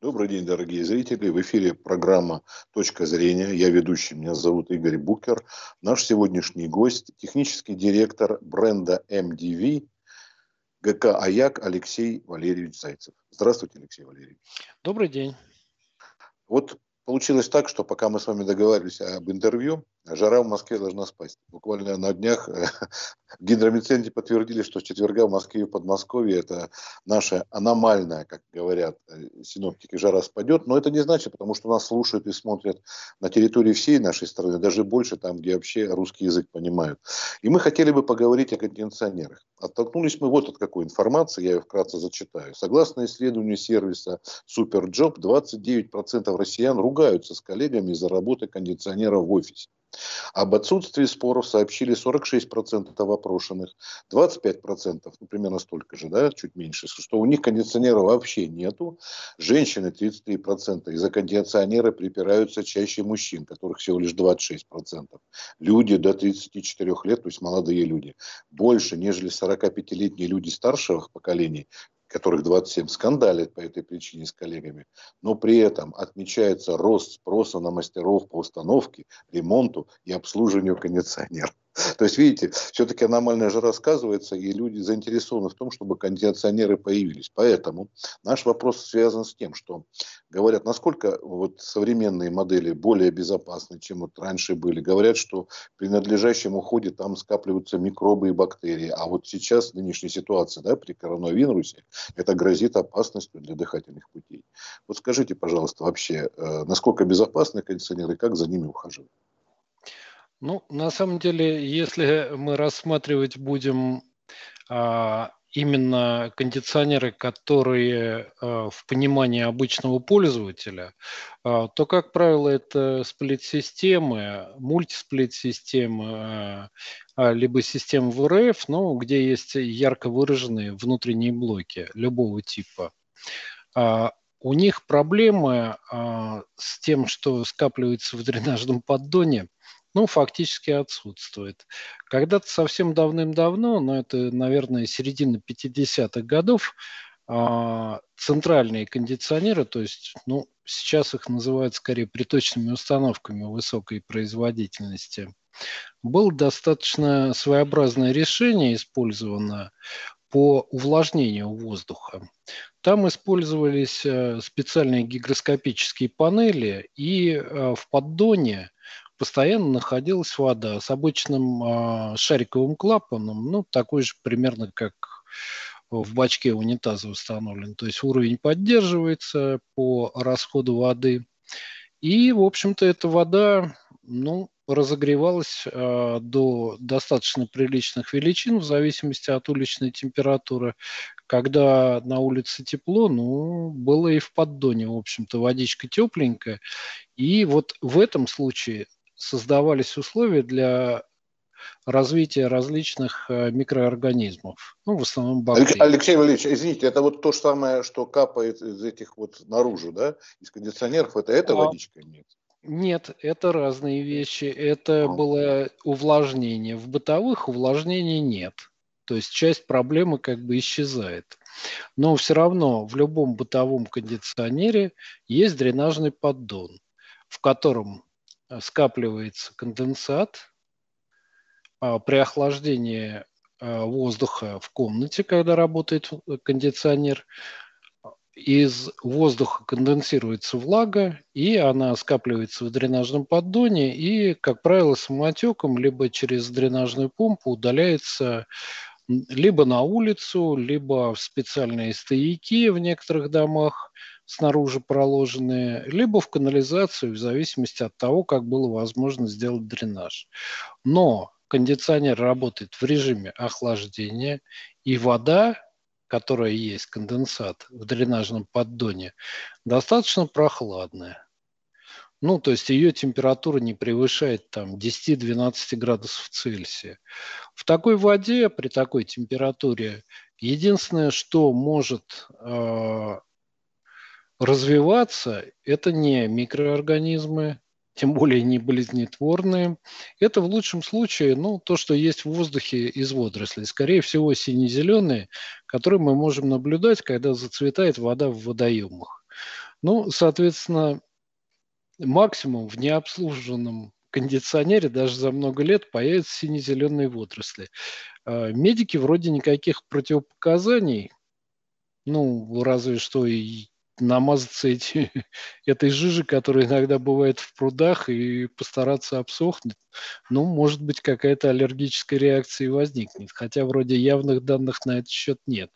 Добрый день, дорогие зрители. В эфире программа «Точка зрения». Я ведущий, меня зовут Игорь Букер. Наш сегодняшний гость – технический директор бренда МДВ ГК «АЯК» Алексей Валерьевич Зайцев. Здравствуйте, Алексей Валерьевич. Добрый день. Вот получилось так, что пока мы с вами договаривались об интервью, жара в Москве должна спасть. Буквально на днях в Гидрометцентре подтвердили, что с четверга в Москве и Подмосковье это наша аномальная, как говорят синоптики, жара спадет. Но это не значит, потому что нас слушают и смотрят на территории всей нашей страны, даже больше там, где вообще русский язык понимают. И мы хотели бы поговорить о кондиционерах. Оттолкнулись мы вот от какой информации, я ее вкратце зачитаю. Согласно исследованию сервиса SuperJob, 29% россиян ругаются с коллегами из-за работы кондиционера в офисе. Об отсутствии споров сообщили 46% опрошенных, 25%, ну, примерно столько же, да, чуть меньше, что у них кондиционера вообще нету. Женщины 33%, из-за кондиционера припираются чаще мужчин, которых всего лишь 26%. Люди до 34 лет, то есть молодые люди, больше, нежели 45-летние люди старших поколений, которых 27, скандалят по этой причине с коллегами, но при этом отмечается рост спроса на мастеров по установке, ремонту и обслуживанию кондиционера. То есть, видите, все-таки аномальная жара сказывается, и люди заинтересованы в том, чтобы кондиционеры появились. Поэтому наш вопрос связан с тем, что говорят, насколько вот современные модели более безопасны, чем вот раньше были. Говорят, что при надлежащем уходе там скапливаются микробы и бактерии. А вот сейчас, в нынешней ситуации, да, при коронавирусе, это грозит опасностью для дыхательных путей. Вот скажите, пожалуйста, вообще, насколько безопасны кондиционеры и как за ними ухаживать? Ну, на самом деле, если мы рассматривать будем именно кондиционеры, которые в понимании обычного пользователя, то, как правило, это сплит-системы, мультисплит-системы, либо системы ВРФ, ну, где есть ярко выраженные внутренние блоки любого типа. У них проблемы с тем, что скапливается в дренажном поддоне, ну, фактически отсутствует. Когда-то совсем давным-давно, но это, наверное, середина 50-х годов, центральные кондиционеры, то есть, ну, сейчас их называют скорее приточными установками высокой производительности, было достаточно своеобразное решение использовано по увлажнению воздуха. Там использовались специальные гигроскопические панели, и в поддоне постоянно находилась вода с обычным шариковым клапаном, ну, такой же примерно, как в бачке унитаза установлен. То есть уровень поддерживается по расходу воды. И, в общем-то, эта вода, ну, разогревалась до достаточно приличных величин в зависимости от уличной температуры. Когда на улице тепло, ну, было и в поддоне, в общем-то, водичка тепленькая. И вот в этом случае создавались условия для развития различных микроорганизмов, ну, в основном бактерий. Алексей Валерьевич, извините, это вот то же самое, что капает из этих вот наружу, да, из кондиционеров, это водичка? Нет, это разные вещи, это было увлажнение. В бытовых увлажнений нет, то есть часть проблемы как бы исчезает. Но все равно в любом бытовом кондиционере есть дренажный поддон, в котором скапливается конденсат. При охлаждении воздуха в комнате, когда работает кондиционер, из воздуха конденсируется влага, и она скапливается в дренажном поддоне, и, как правило, самотеком, либо через дренажную помпу удаляется либо на улицу, либо в специальные стояки в некоторых домах, снаружи проложенные, либо в канализацию, в зависимости от того, как было возможно сделать дренаж. Но кондиционер работает в режиме охлаждения, и вода, которая есть, конденсат в дренажном поддоне, достаточно прохладная. Ну, то есть ее температура не превышает там 10-12 градусов Цельсия. В такой воде, при такой температуре, единственное, что может развиваться, это не микроорганизмы, тем более не болезнетворные. Это в лучшем случае, ну, то, что есть в воздухе из водорослей. Скорее всего, сине-зеленые, которые мы можем наблюдать, когда зацветает вода в водоемах. Ну, соответственно, максимум в необслуженном кондиционере даже за много лет появятся сине-зеленые водоросли. Медики вроде никаких противопоказаний, ну, разве что и намазаться этой жижи, которая иногда бывает в прудах, и постараться обсохнуть. Ну, может быть, какая-то аллергическая реакция возникнет, хотя вроде явных данных на этот счет нет.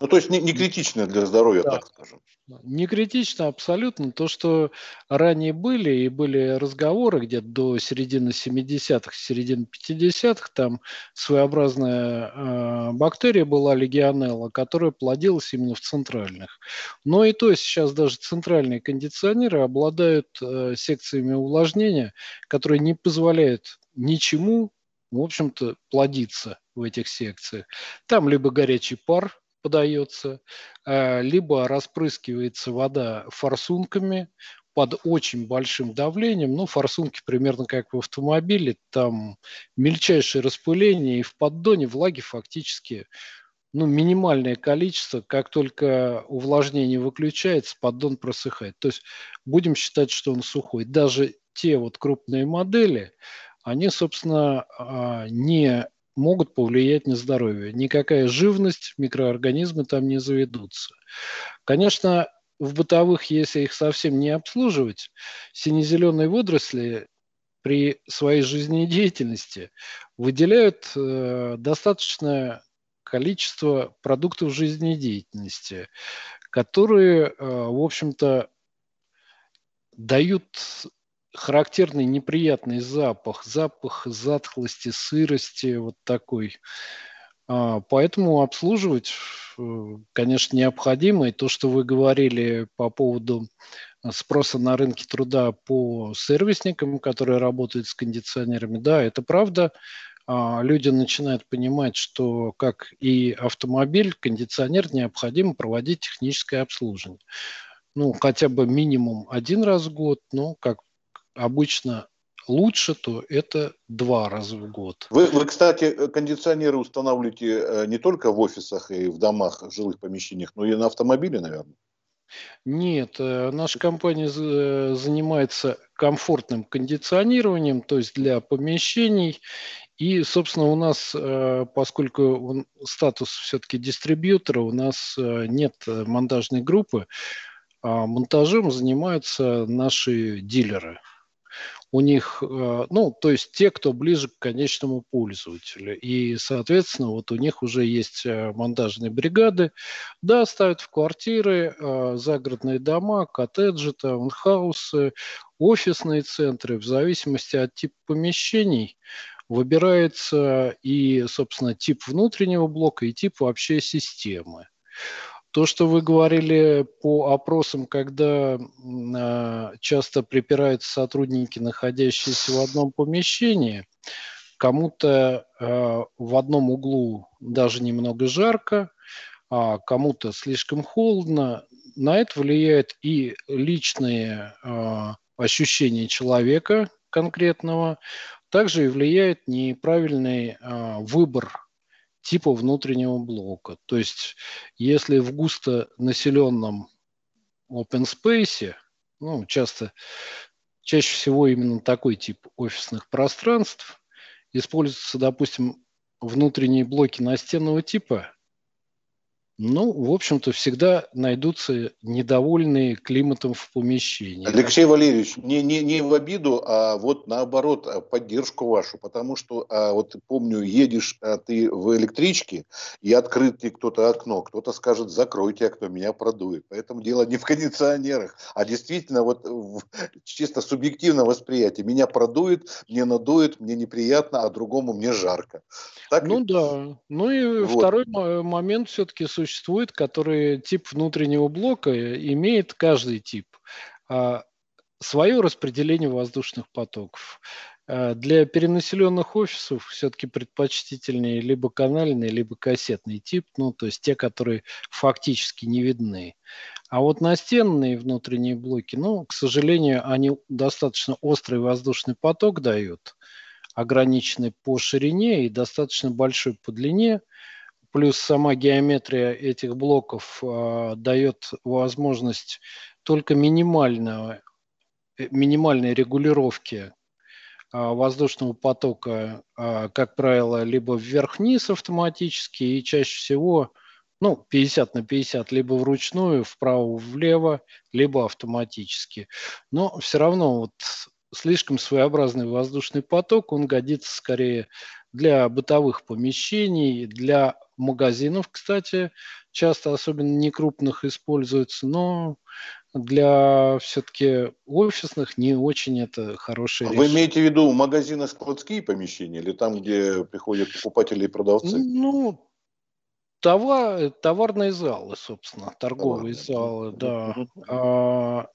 Ну, то есть не критично для здоровья, да, так скажем. Не критично абсолютно. То, что ранее были разговоры где-то до середины 70-х, середины 50-х, там своеобразная бактерия была легионелла, которая плодилась именно в центральных. Но и то сейчас даже центральные кондиционеры обладают секциями увлажнения, которые не позволяют ничему, в общем-то, плодиться в этих секциях. Там либо горячий пар подается, либо распрыскивается вода форсунками под очень большим давлением. Ну, форсунки примерно как в автомобиле, там мельчайшее распыление, и в поддоне влаги фактически, ну, минимальное количество. Как только увлажнение выключается, поддон просыхает. То есть будем считать, что он сухой. Даже те вот крупные модели, они, собственно, не могут повлиять на здоровье. Никакая живность, микроорганизмы там не заведутся. Конечно, в бытовых, если их совсем не обслуживать, сине-зеленые водоросли при своей жизнедеятельности выделяют достаточное количество продуктов жизнедеятельности, которые, в общем-то, дают характерный неприятный запах, запах затхлости, сырости, вот такой. Поэтому обслуживать, конечно, необходимо. И то, что вы говорили по поводу спроса на рынке труда по сервисникам, которые работают с кондиционерами, да, это правда. Люди начинают понимать, что, как и автомобиль, кондиционер необходимо проводить техническое обслуживание. Ну, хотя бы минимум один раз в год, но как обычно лучше, то это 2 раза в год. Вы, кстати, кондиционеры устанавливаете не только в офисах и в домах, в жилых помещениях, но и на автомобиле, наверное? Нет, наша компания занимается комфортным кондиционированием, то есть для помещений. И, собственно, у нас, поскольку статус все-таки дистрибьютора, у нас нет монтажной группы, монтажом занимаются наши дилеры. У них, ну, то есть те, кто ближе к конечному пользователю. И, соответственно, вот у них уже есть монтажные бригады. Да, ставят в квартиры, загородные дома, коттеджи, таунхаусы, офисные центры. В зависимости от типа помещений выбирается и, собственно, тип внутреннего блока, и тип вообще системы. То, что вы говорили по опросам, когда часто припираются сотрудники, находящиеся в одном помещении, кому-то в одном углу даже немного жарко, а кому-то слишком холодно, на это влияют и личные ощущения человека конкретного, также и влияет неправильный выбор типа внутреннего блока. То есть если в густонаселенном open space, ну, чаще всего именно такой тип офисных пространств, используются, допустим, внутренние блоки настенного типа, ну, в общем-то, всегда найдутся недовольные климатом в помещении. Алексей Валерьевич, не в обиду, а вот наоборот, поддержку вашу. Потому что, вот помню, едешь ты в электричке, и открыто кто-то окно, кто-то скажет, закройте окно, меня продует. Поэтому дело не в кондиционерах, а действительно вот чисто субъективное восприятие. Меня продует, мне надует, мне неприятно, а другому мне жарко. Так ну ли? Да. Ну и вот второй момент все-таки существует, который тип внутреннего блока имеет каждый тип. Свое распределение воздушных потоков. Для перенаселенных офисов все-таки предпочтительнее либо канальный, либо кассетный тип, ну, то есть те, которые фактически не видны. А вот настенные внутренние блоки, ну, к сожалению, они достаточно острый воздушный поток дают, ограниченный по ширине и достаточно большой по длине. Плюс сама геометрия этих блоков дает возможность только минимальной регулировки воздушного потока, как правило, либо вверх-вниз автоматически и чаще всего 50/50, либо вручную, вправо-влево, либо автоматически. Но все равно слишком своеобразный воздушный поток, он годится скорее для бытовых помещений, для магазинов, кстати, часто, особенно некрупных, используется, но для все-таки офисных не очень это хорошее решение. Вы имеете в виду магазины, складские помещения или там, где приходят покупатели и продавцы? Товарные залы, собственно, торговые залы, да.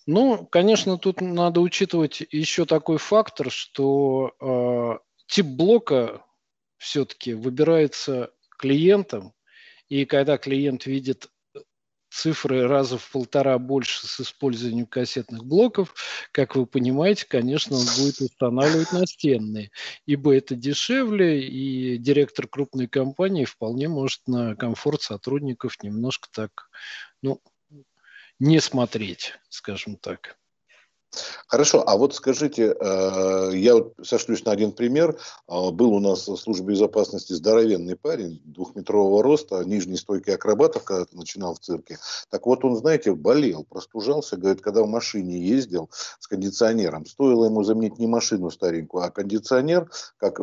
Конечно, тут надо учитывать еще такой фактор, что тип блока все-таки выбирается клиентом, и когда клиент видит цифры раза в 1,5 больше с использованием кассетных блоков, как вы понимаете, конечно, он будет устанавливать настенные, ибо это дешевле, и директор крупной компании вполне может на комфорт сотрудников немножко так, не смотреть, скажем так. Хорошо, а скажите, я сошлюсь на один пример. Был у нас в службе безопасности здоровенный парень, 2-метрового роста, нижней стойки акробатов, когда начинал в цирке. Так он, знаете, болел, простужался, говорит, когда в машине ездил с кондиционером, стоило ему заменить не машину старенькую, а кондиционер, как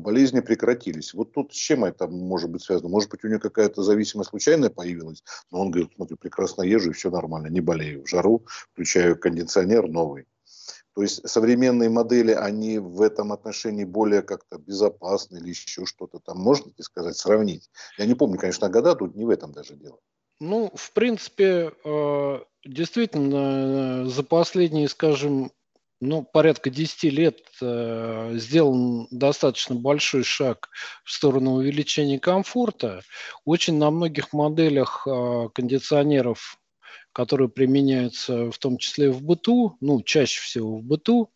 болезни прекратились. Тут с чем это может быть связано? Может быть, у него какая-то зависимость случайная появилась, но он говорит, смотри, прекрасно езжу, и все нормально, не болею. В жару включаю кондиционер, новый. То есть современные модели, они в этом отношении более как-то безопасны или еще что-то там, можно ли сказать, сравнить? Я не помню, конечно, года, тут не в этом даже дело. В принципе, действительно, за последние, скажем, порядка 10 лет сделан достаточно большой шаг в сторону увеличения комфорта. Очень на многих моделях кондиционеров, которые применяются в том числе в быту, чаще всего в быту,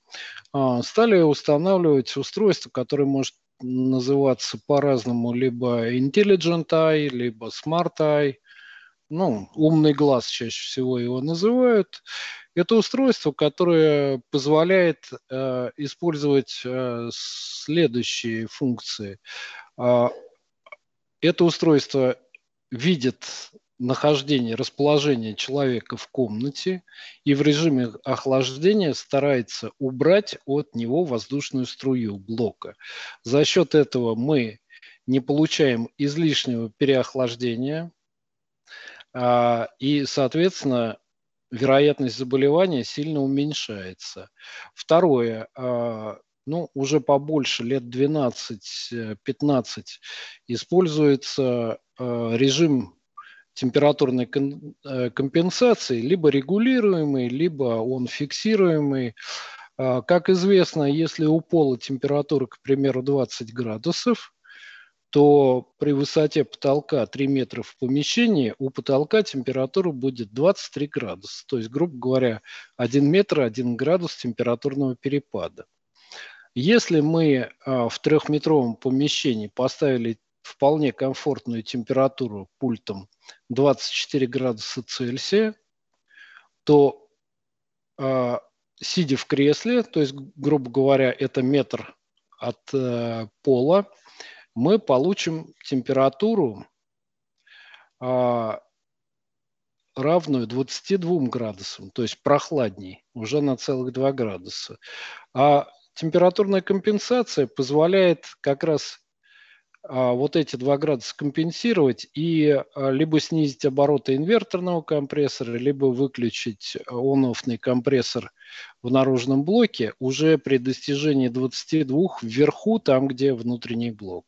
стали устанавливать устройство, которое может называться по-разному, либо Intelligent Eye, либо Smart Eye, умный глаз чаще всего его называют. Это устройство, которое позволяет использовать следующие функции. Это устройство видит нахождение, расположение человека в комнате и в режиме охлаждения старается убрать от него воздушную струю блока. За счет этого мы не получаем излишнего переохлаждения, и, соответственно, вероятность заболевания сильно уменьшается. Второе. Уже побольше, лет 12-15, используется режим температурной компенсации, либо регулируемый, либо он фиксируемый. Как известно, если у пола температура, к примеру, 20 градусов, то при высоте потолка 3 метра в помещении у потолка температура будет 23 градуса. То есть, грубо говоря, 1 метр, 1 градус температурного перепада. Если мы в 3-метровом помещении поставили вполне комфортную температуру пультом 24 градуса Цельсия, то, сидя в кресле, то есть, грубо говоря, это метр от пола, мы получим температуру, равную 22 градусам, то есть прохладней, уже на целых 2 градуса. А температурная компенсация позволяет как раз эти 2 градуса компенсировать и либо снизить обороты инверторного компрессора, либо выключить он-оффный компрессор в наружном блоке уже при достижении 22 вверху, там, где внутренний блок.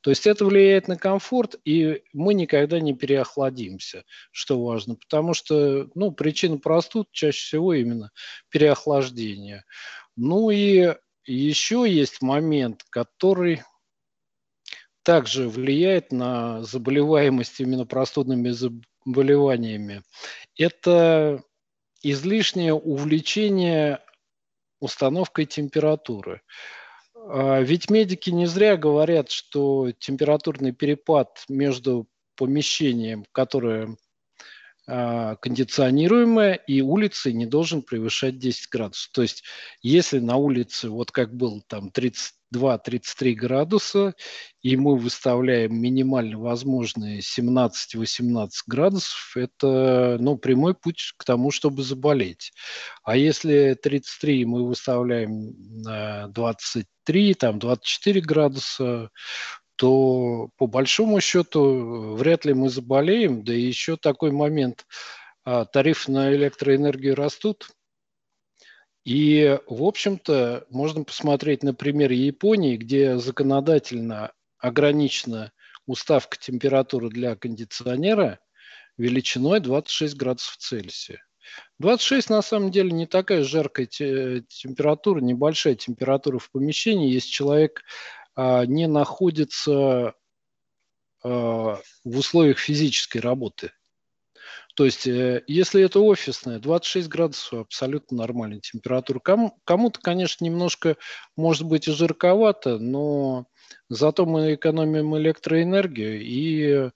То есть это влияет на комфорт, и мы никогда не переохладимся, что важно, потому что причина простуд чаще всего именно переохлаждение. И еще есть момент, который также влияет на заболеваемость именно простудными заболеваниями. Это излишнее увлечение установкой температуры. Ведь медики не зря говорят, что температурный перепад между помещением, которое кондиционируемое, и улицы не должен превышать 10 градусов. То есть если на улице, вот как было там 32-33 градуса, и мы выставляем минимально возможные 17-18 градусов, это прямой путь к тому, чтобы заболеть. А если 33 мы выставляем 23, там 24 градуса, то по большому счету вряд ли мы заболеем. Да и еще такой момент. Тарифы на электроэнергию растут. И, в общем-то, можно посмотреть на пример Японии, где законодательно ограничена уставка температуры для кондиционера величиной 26 градусов Цельсия. 26 на самом деле не такая жаркая температура, небольшая температура в помещении. Если человек не находится в условиях физической работы. То есть, если это офисное, 26 градусов абсолютно нормальная температура. Кому-то, конечно, немножко, может быть, и жарковато, но зато мы экономим электроэнергию. И,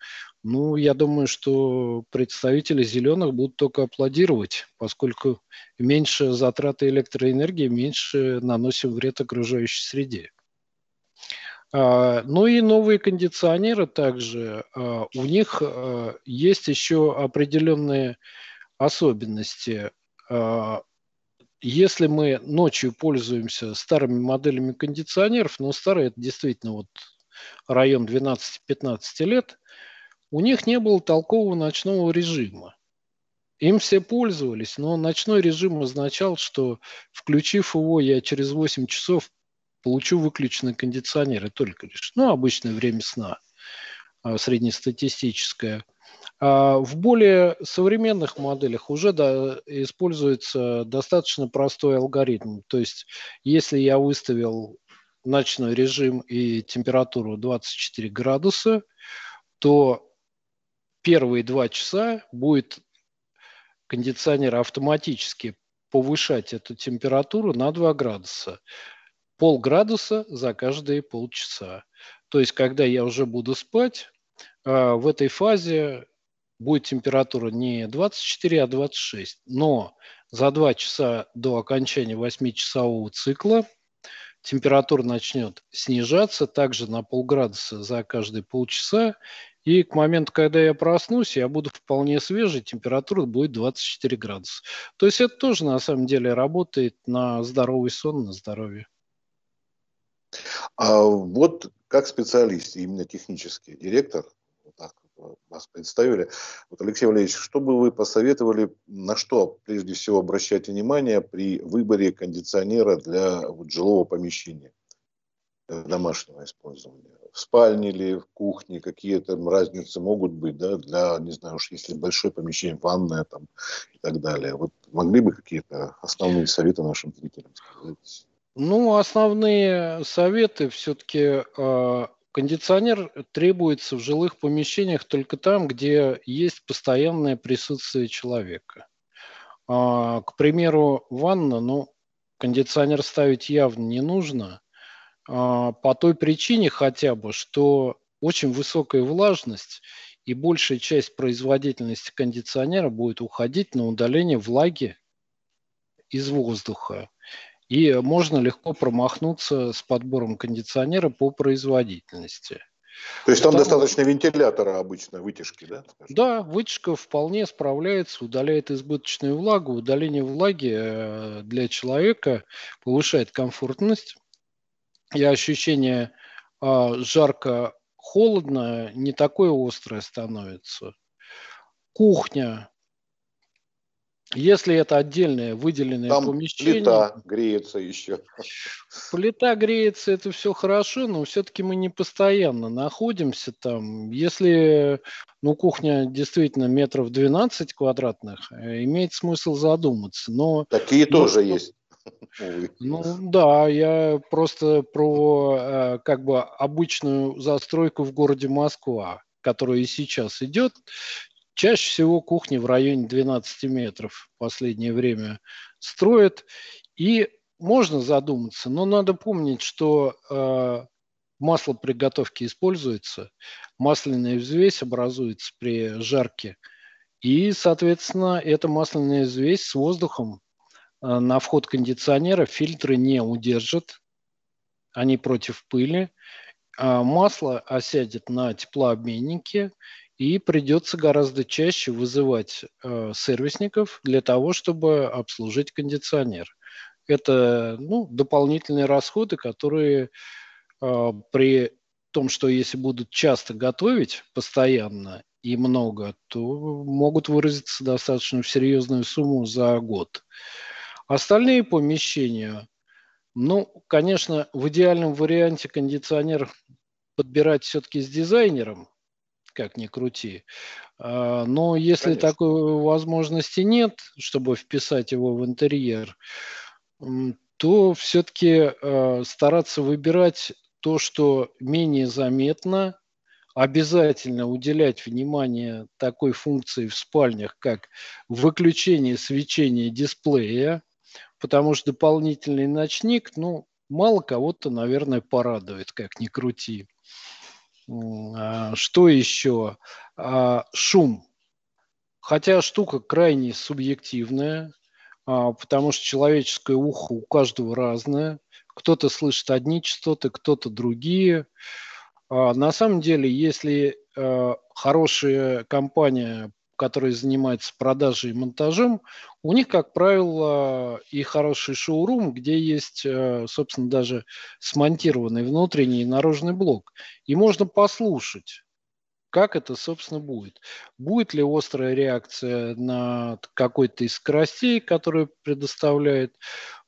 я думаю, что представители зеленых будут только аплодировать, поскольку меньше затраты электроэнергии, меньше наносим вред окружающей среде. И новые кондиционеры также. У них есть еще определенные особенности. Если мы ночью пользуемся старыми моделями кондиционеров, но старые это действительно район 12-15 лет, у них не было толкового ночного режима. Им все пользовались, но ночной режим означал, что, включив его, я через 8 часов получу выключенный кондиционер, и только лишь. Обычное время сна, среднестатистическое. В более современных моделях уже используется достаточно простой алгоритм. То есть, если я выставил ночной режим и температуру 24 градуса, то первые 2 часа будет кондиционер автоматически повышать эту температуру на 2 градуса. Полградуса за каждые полчаса. То есть, когда я уже буду спать, в этой фазе будет температура не 24, а 26. Но за 2 часа до окончания 8-часового цикла температура начнет снижаться, также на полградуса за каждые полчаса. И к моменту, когда я проснусь, я буду вполне свежий, температура будет 24 градуса. То есть, это тоже на самом деле работает на здоровый сон, на здоровье. А вот как специалист, именно технический директор, так нас представили, Алексей Валерьевич, что бы вы посоветовали, на что прежде всего обращать внимание при выборе кондиционера для жилого помещения, домашнего использования? В спальне или в кухне, какие там разницы могут быть, да, для, не знаю уж, если большое помещение, ванная там и так далее. Вот могли бы какие-то основные советы нашим зрителям сказать? Основные советы все-таки. Кондиционер требуется в жилых помещениях только там, где есть постоянное присутствие человека. К примеру, ванна, кондиционер ставить явно не нужно. По той причине хотя бы, что очень высокая влажность, и большая часть производительности кондиционера будет уходить на удаление влаги из воздуха. И можно легко промахнуться с подбором кондиционера по производительности. То есть там достаточно вентилятора обычно, вытяжки, да? Да, вытяжка вполне справляется, удаляет избыточную влагу. Удаление влаги для человека повышает комфортность. И ощущение жарко-холодно не такое острое становится. Кухня. Если это отдельное выделенное там помещение... Плита греется еще. Плита греется, это все хорошо, но все-таки мы не постоянно находимся там. Если кухня действительно метров 12 квадратных, имеет смысл задуматься. Но такие тоже есть. Да, я просто про обычную застройку в городе Москва, которая и сейчас идет. Чаще всего кухни в районе 12 метров в последнее время строят. И можно задуматься, но надо помнить, что масло при готовке используется, масляная взвесь образуется при жарке. И, соответственно, эта масляная известь с воздухом на вход кондиционера фильтры не удержат, они против пыли. А масло осядет на теплообменнике, и придется гораздо чаще вызывать сервисников для того, чтобы обслужить кондиционер. Это дополнительные расходы, которые при том, что если будут часто готовить постоянно и много, то могут выразиться достаточно в серьезную сумму за год. Остальные помещения, конечно, в идеальном варианте кондиционер подбирать все-таки с дизайнером, как ни крути. Но если Конечно. Такой возможности нет, чтобы вписать его в интерьер, то все-таки стараться выбирать то, что менее заметно, обязательно уделять внимание такой функции в спальнях, как выключение свечения дисплея, потому что дополнительный ночник, мало кого-то, наверное, порадует, как ни крути. Что еще? Шум. Хотя штука крайне субъективная, потому что человеческое ухо у каждого разное. Кто-то слышит одни частоты, кто-то другие. На самом деле, если хорошая компания, которая занимается продажей и монтажем, у них, как правило, и хороший шоурум, где есть, собственно, даже смонтированный внутренний и наружный блок. И можно послушать, как это, собственно, будет. Будет ли острая реакция на какой-то из скоростей, которую предоставляет.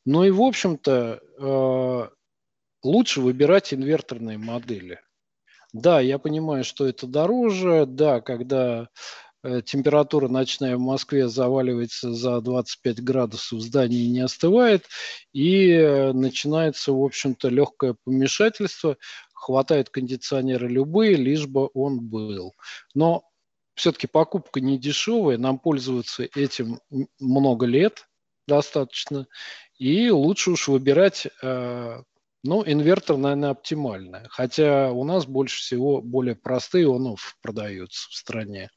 Ну и, в общем-то, лучше выбирать инверторные модели. Да, я понимаю, что это дороже. Да, когда температура ночная в Москве заваливается за 25 градусов, здание не остывает, и начинается, в общем-то, легкое помешательство. Хватают кондиционеры любые, лишь бы он был. Но все-таки покупка не дешевая, нам пользоваться этим много лет достаточно, и лучше уж выбирать... инвертор, наверное, оптимальный. Хотя у нас больше всего более простые ОНОВ продаются в стране.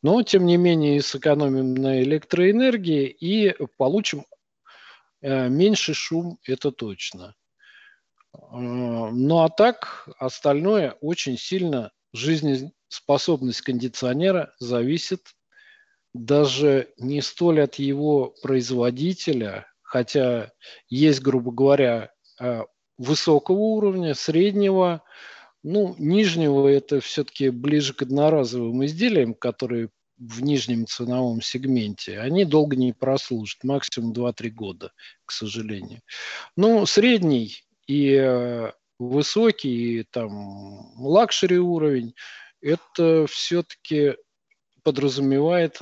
Но, тем не менее, сэкономим на электроэнергии и получим меньше шум, это точно. Ну, а так, остальное очень сильно жизнеспособность кондиционера зависит даже не столь от его производителя, хотя есть, грубо говоря, высокого уровня, среднего, нижнего это все-таки ближе к одноразовым изделиям, которые в нижнем ценовом сегменте, они долго не прослужат, максимум 2-3 года, к сожалению. Средний и высокий, и лакшери уровень, это все-таки подразумевает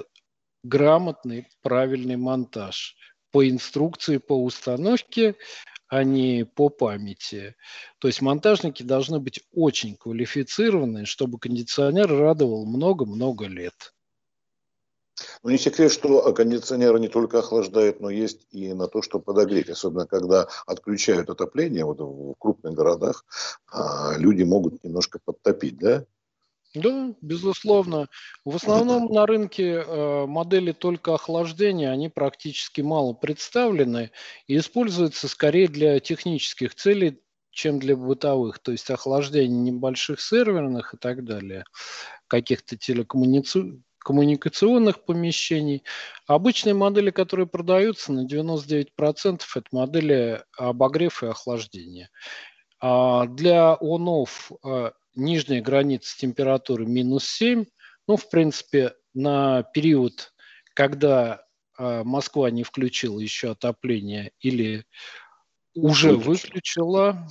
грамотный, правильный монтаж по инструкции, по установке, а не по памяти. То есть монтажники должны быть очень квалифицированы, чтобы кондиционер радовал много-много лет. Не секрет, что кондиционеры не только охлаждают, но есть и на то, чтобы подогреть. Особенно, когда отключают отопление, в крупных городах люди могут немножко подтопить, да? Да, безусловно. В основном на рынке модели только охлаждения, они практически мало представлены и используются скорее для технических целей, чем для бытовых. То есть охлаждение небольших серверных и так далее, каких-то телекоммуникационных помещений. Обычные модели, которые продаются, на 99% это модели обогрева и охлаждения. А для ОНОВ нижняя граница температуры минус 7. В принципе, на период, когда Москва не включила еще отопление или уже выключила,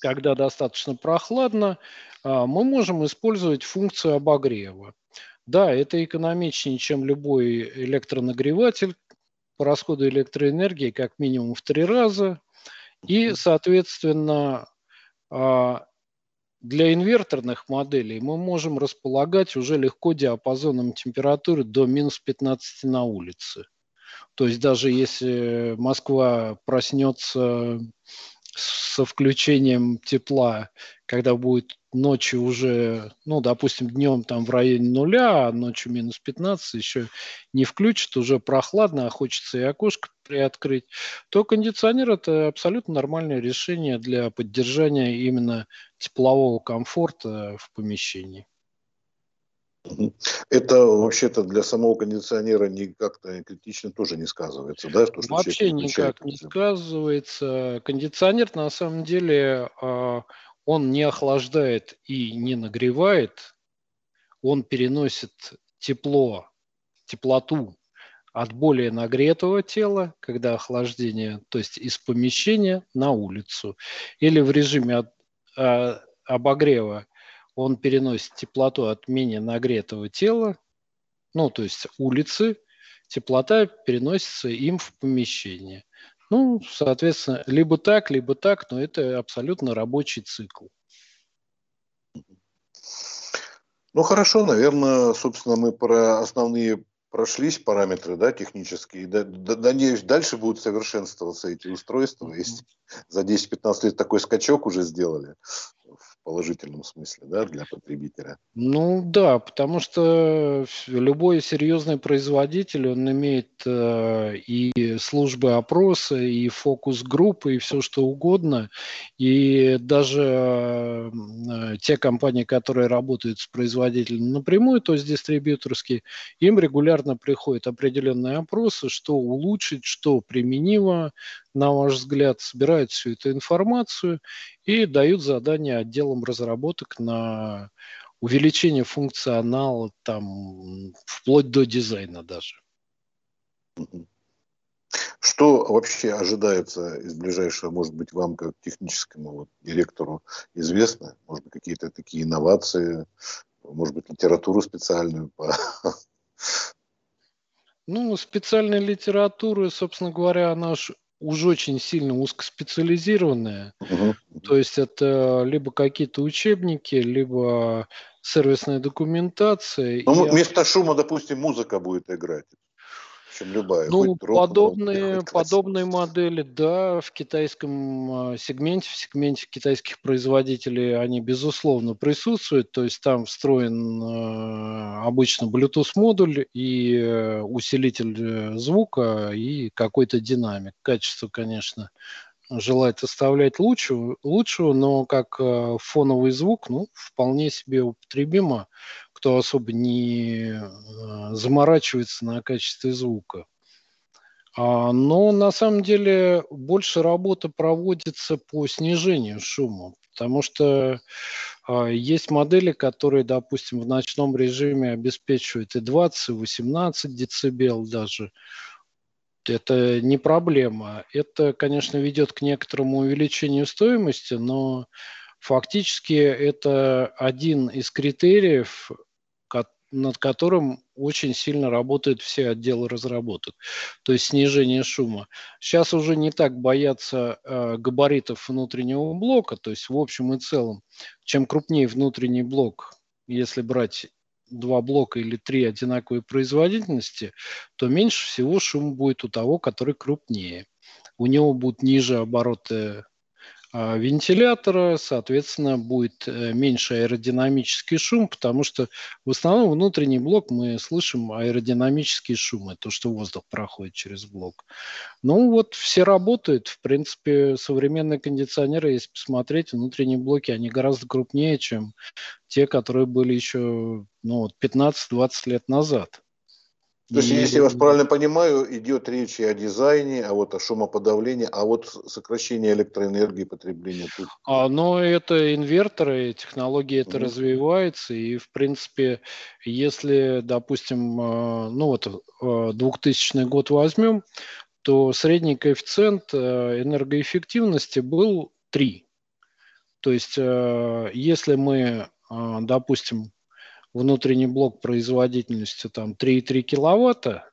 когда достаточно прохладно, мы можем использовать функцию обогрева. Да, это экономичнее, чем любой электронагреватель по расходу электроэнергии как минимум в 3 раза. И, соответственно, для инверторных моделей мы можем располагать уже легко диапазоном температуры до минус 15 на улице. То есть даже если Москва проснется со включением тепла, когда будет ночью уже, ну, допустим, днем там в районе нуля, а ночью минус 15, еще не включит, уже прохладно, а хочется и окошко приоткрыть, то кондиционер – это абсолютно нормальное решение для поддержания именно теплового комфорта в помещении. Это вообще-то для самого кондиционера никак-то критично тоже не сказывается, да? То, что вообще никак не сказывается. Кондиционер, на самом деле, он не охлаждает и не нагревает, он переносит тепло, теплоту от более нагретого тела, когда охлаждение, то есть из помещения на улицу, или в режиме обогрева. Он переносит теплоту от менее нагретого тела, ну, то есть улицы, теплота переносится им в помещение. Ну, соответственно, либо так, но это абсолютно рабочий цикл. Ну, хорошо, наверное, собственно, мы про основные прошлись параметры, да, технические. Надеюсь, дальше будут совершенствоваться эти устройства. Если за 10-15 лет такой скачок уже сделали. В положительном смысле, да, для потребителя. Ну да, потому что любой серьезный производитель, он имеет и службы опроса, и фокус-группы, и все что угодно. И даже те компании, которые работают с производителем напрямую, то есть дистрибьюторские, им регулярно приходят определенные опросы, что улучшить, что применимо, на ваш взгляд, собирают всю эту информацию и дают задания отделам разработок на увеличение функционала, там, вплоть до дизайна даже. Что вообще ожидается из ближайшего, может быть, вам как техническому вот, директору известно? Может быть, какие-то такие инновации, может быть, литературу специальную по... Ну, специальная литература, собственно говоря, она уж очень сильно узкоспециализированная, то есть это либо какие-то учебники, либо сервисная документация. Ну, и... вместо шума, допустим, музыка будет играть, чем любая. Ну, подобные модели, да, в китайском сегменте, в сегменте китайских производителей они, безусловно, присутствуют, то есть там встроен обычно Bluetooth-модуль и усилитель звука и какой-то динамик. Качество, конечно, желает оставлять лучшего, но как фоновый звук, ну, вполне себе употребимо. Кто особо не заморачивается на качестве звука. Но на самом деле больше работы проводится по снижению шума, потому что есть модели, которые, допустим, в ночном режиме обеспечивают и 20, и 18 децибел даже. Это не проблема. Это, конечно, ведет к некоторому увеличению стоимости, но фактически это один из критериев, над которым очень сильно работают все отделы разработок, то есть снижение шума. Сейчас уже не так боятся габаритов внутреннего блока, то есть в общем и целом, чем крупнее внутренний блок, если брать два блока или три одинаковой производительности, то меньше всего шум будет у того, который крупнее. У него будут ниже обороты вентилятора, соответственно, будет меньше аэродинамический шум, потому что в основном внутренний блок мы слышим аэродинамические шумы, то, что воздух проходит через блок. Ну вот все работают, в принципе, современные кондиционеры, если посмотреть, внутренние блоки, они гораздо крупнее, чем те, которые были еще 15-20 лет назад. То есть, если я вас правильно понимаю, идет речь и о дизайне, а вот о шумоподавлении, а вот сокращение электроэнергии потребления. Но это инверторы, технология это развивается, и, в принципе, если, допустим, 2000 год возьмем, то средний коэффициент энергоэффективности был 3. То есть, если мы, допустим, внутренний блок производительностью 3,3 киловатта,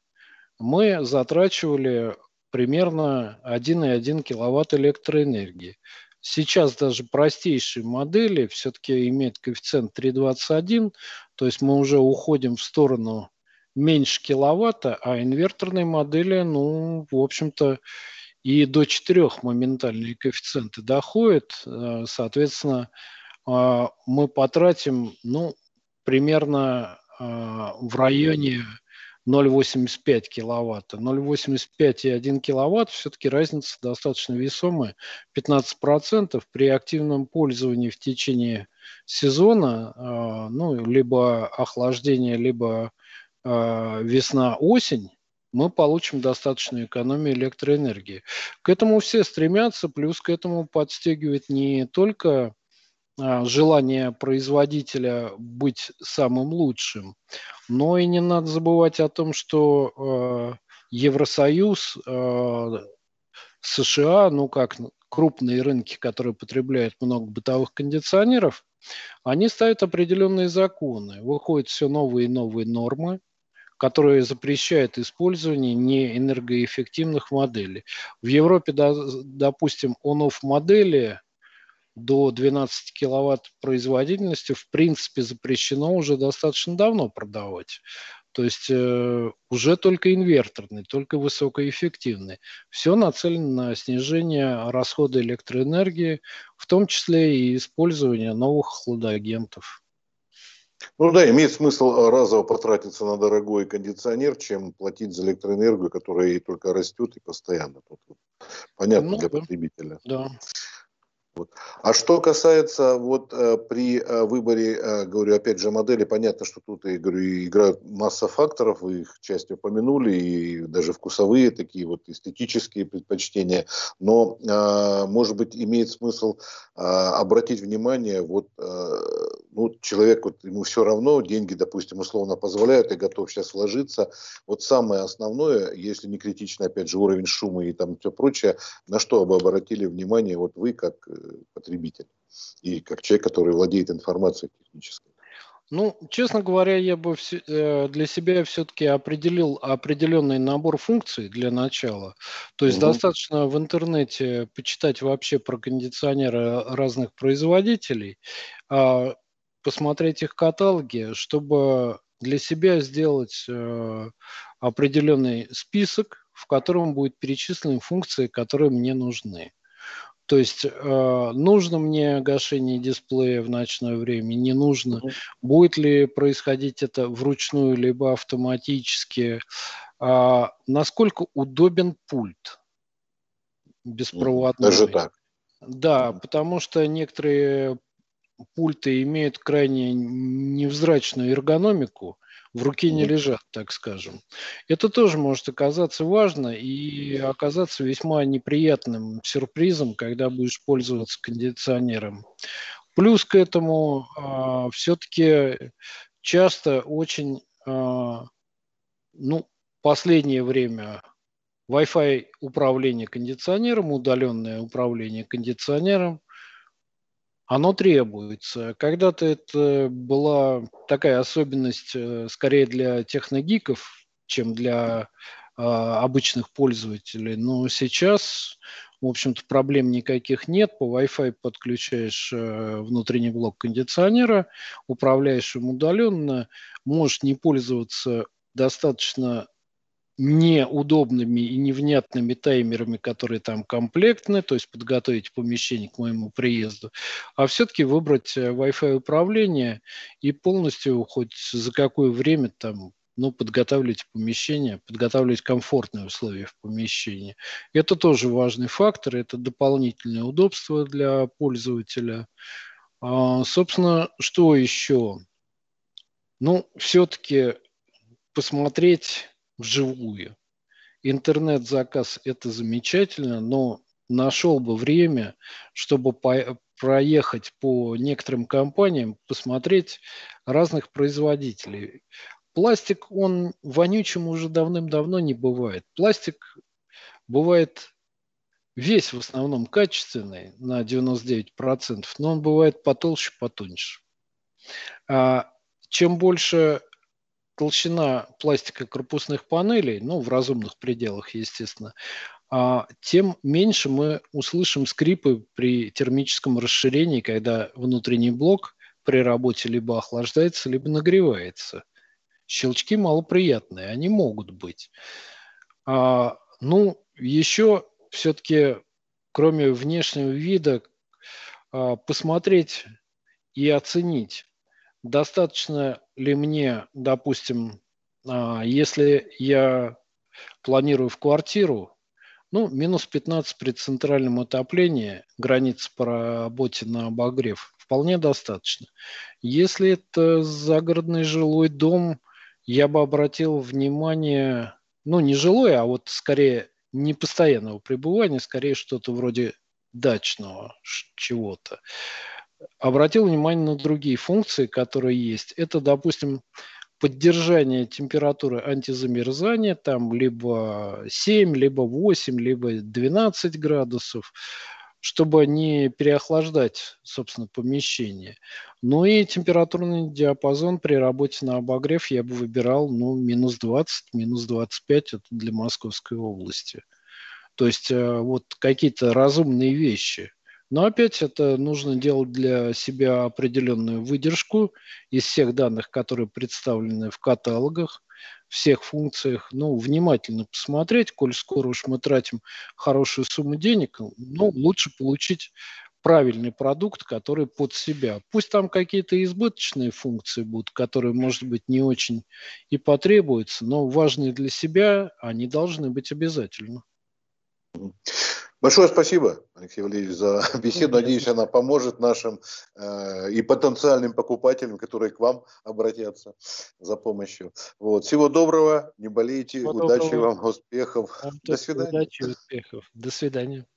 мы затрачивали примерно 1,1 киловатт электроэнергии. Сейчас даже простейшие модели все-таки имеют коэффициент 3,21, то есть мы уже уходим в сторону меньше киловатта, а инверторные модели, в общем-то, и до 4 моментальные коэффициенты доходят, соответственно, мы потратим, ну, примерно в районе 0,85 киловатта. 0,85 и 1 киловатт, все-таки разница достаточно весомая, 15%. При активном пользовании в течение сезона, ну, либо охлаждение, либо весна-осень, мы получим достаточную экономию электроэнергии. К этому все стремятся, плюс к этому подстегивает не только желание производителя быть самым лучшим, но и не надо забывать о том, что Евросоюз, США, ну как крупные рынки, которые потребляют много бытовых кондиционеров, они ставят определенные законы, выходят все новые и новые нормы, которые запрещают использование неэнергоэффективных моделей. В Европе, допустим, on-off модели до 12 киловатт производительности в принципе запрещено уже достаточно давно продавать. То есть уже только инверторный, только высокоэффективный. Все нацелено на снижение расхода электроэнергии, в том числе и использование новых хладагентов. Ну да, имеет смысл разово потратиться на дорогой кондиционер, чем платить за электроэнергию, которая и только растет и постоянно. Понятно, ну, для потребителя. Да. Вот. А что касается вот при выборе, говорю, опять же, модели, понятно, что тут, я говорю, играют масса факторов, вы их часть упомянули, и даже вкусовые такие вот эстетические предпочтения, но, может быть, имеет смысл обратить внимание, вот, ну, человек, вот, ему все равно, деньги, допустим, условно позволяют, и готов сейчас вложиться, вот самое основное, если не критично, опять же, уровень шума и там все прочее, на что бы обратили внимание вот вы, как потребитель и как человек, который владеет информацией технической? Ну, честно говоря, я бы для себя все-таки определил определенный набор функций для начала. То есть достаточно в интернете почитать вообще про кондиционеры разных производителей, посмотреть их каталоги, чтобы для себя сделать определенный список, в котором будут перечислены функции, которые мне нужны. То есть нужно мне гашение дисплея в ночное время, не нужно. Будет ли происходить это вручную, либо автоматически? Насколько удобен пульт беспроводной? Даже так. Да, потому что некоторые пульты имеют крайне невзрачную эргономику, в руке не лежат, так скажем. Это тоже может оказаться важно и оказаться весьма неприятным сюрпризом, когда будешь пользоваться кондиционером. Плюс к этому все-таки часто очень, ну, последнее время Wi-Fi управление кондиционером, удаленное управление кондиционером, оно требуется. Когда-то это была такая особенность скорее для техногиков, чем для обычных пользователей. Но сейчас, в общем-то, проблем никаких нет. По Wi-Fi подключаешь внутренний блок кондиционера, управляешь им удаленно, можешь не пользоваться достаточно неудобными и невнятными таймерами, которые там комплектны, то есть подготовить помещение к моему приезду, а все-таки выбрать Wi-Fi управление и полностью хоть за какое время там, ну, подготавливать помещение, подготавливать комфортные условия в помещении. Это тоже важный фактор, это дополнительное удобство для пользователя. Собственно, что еще? Ну, все-таки посмотреть вживую. Интернет-заказ – это замечательно, но нашел бы время, чтобы проехать по некоторым компаниям, посмотреть разных производителей. Пластик, он вонючим уже давным-давно не бывает. Пластик бывает весь в основном качественный на 99%, но он бывает потолще, потоньше. Чем больше толщина пластика корпусных панелей, ну, в разумных пределах, естественно, тем меньше мы услышим скрипы при термическом расширении, когда внутренний блок при работе либо охлаждается, либо нагревается. Щелчки малоприятные, они могут быть. Ну, еще все-таки, кроме внешнего вида, посмотреть и оценить, достаточно ли мне, допустим, если я планирую в квартиру, ну, минус 15 при центральном отоплении, граница по работе на обогрев, вполне достаточно. Если это загородный жилой дом, я бы обратил внимание, ну, не жилой, а вот скорее не постоянного пребывания, скорее что-то вроде дачного чего-то. Обратил внимание на другие функции, которые есть. Это, допустим, поддержание температуры антизамерзания, там либо 7, либо 8, либо 12 градусов, чтобы не переохлаждать, собственно, помещение. Ну и температурный диапазон при работе на обогрев я бы выбирал, ну, минус 20, минус 25, это для Московской области. То есть вот какие-то разумные вещи. Но опять это нужно делать для себя определенную выдержку из всех данных, которые представлены в каталогах, всех функциях. Ну, внимательно посмотреть, коль скоро уж мы тратим хорошую сумму денег, ну, лучше получить правильный продукт, который под себя. Пусть там какие-то избыточные функции будут, которые, может быть, не очень и потребуются, но важные для себя, они должны быть обязательно. Большое спасибо, Алексей Валерьевич, за беседу. Надеюсь, она поможет нашим и потенциальным покупателям, которые к вам обратятся за помощью. Вот. Всего доброго, не болейте, удачи вам, успехов. До свидания. Удачи, успехов. До свидания.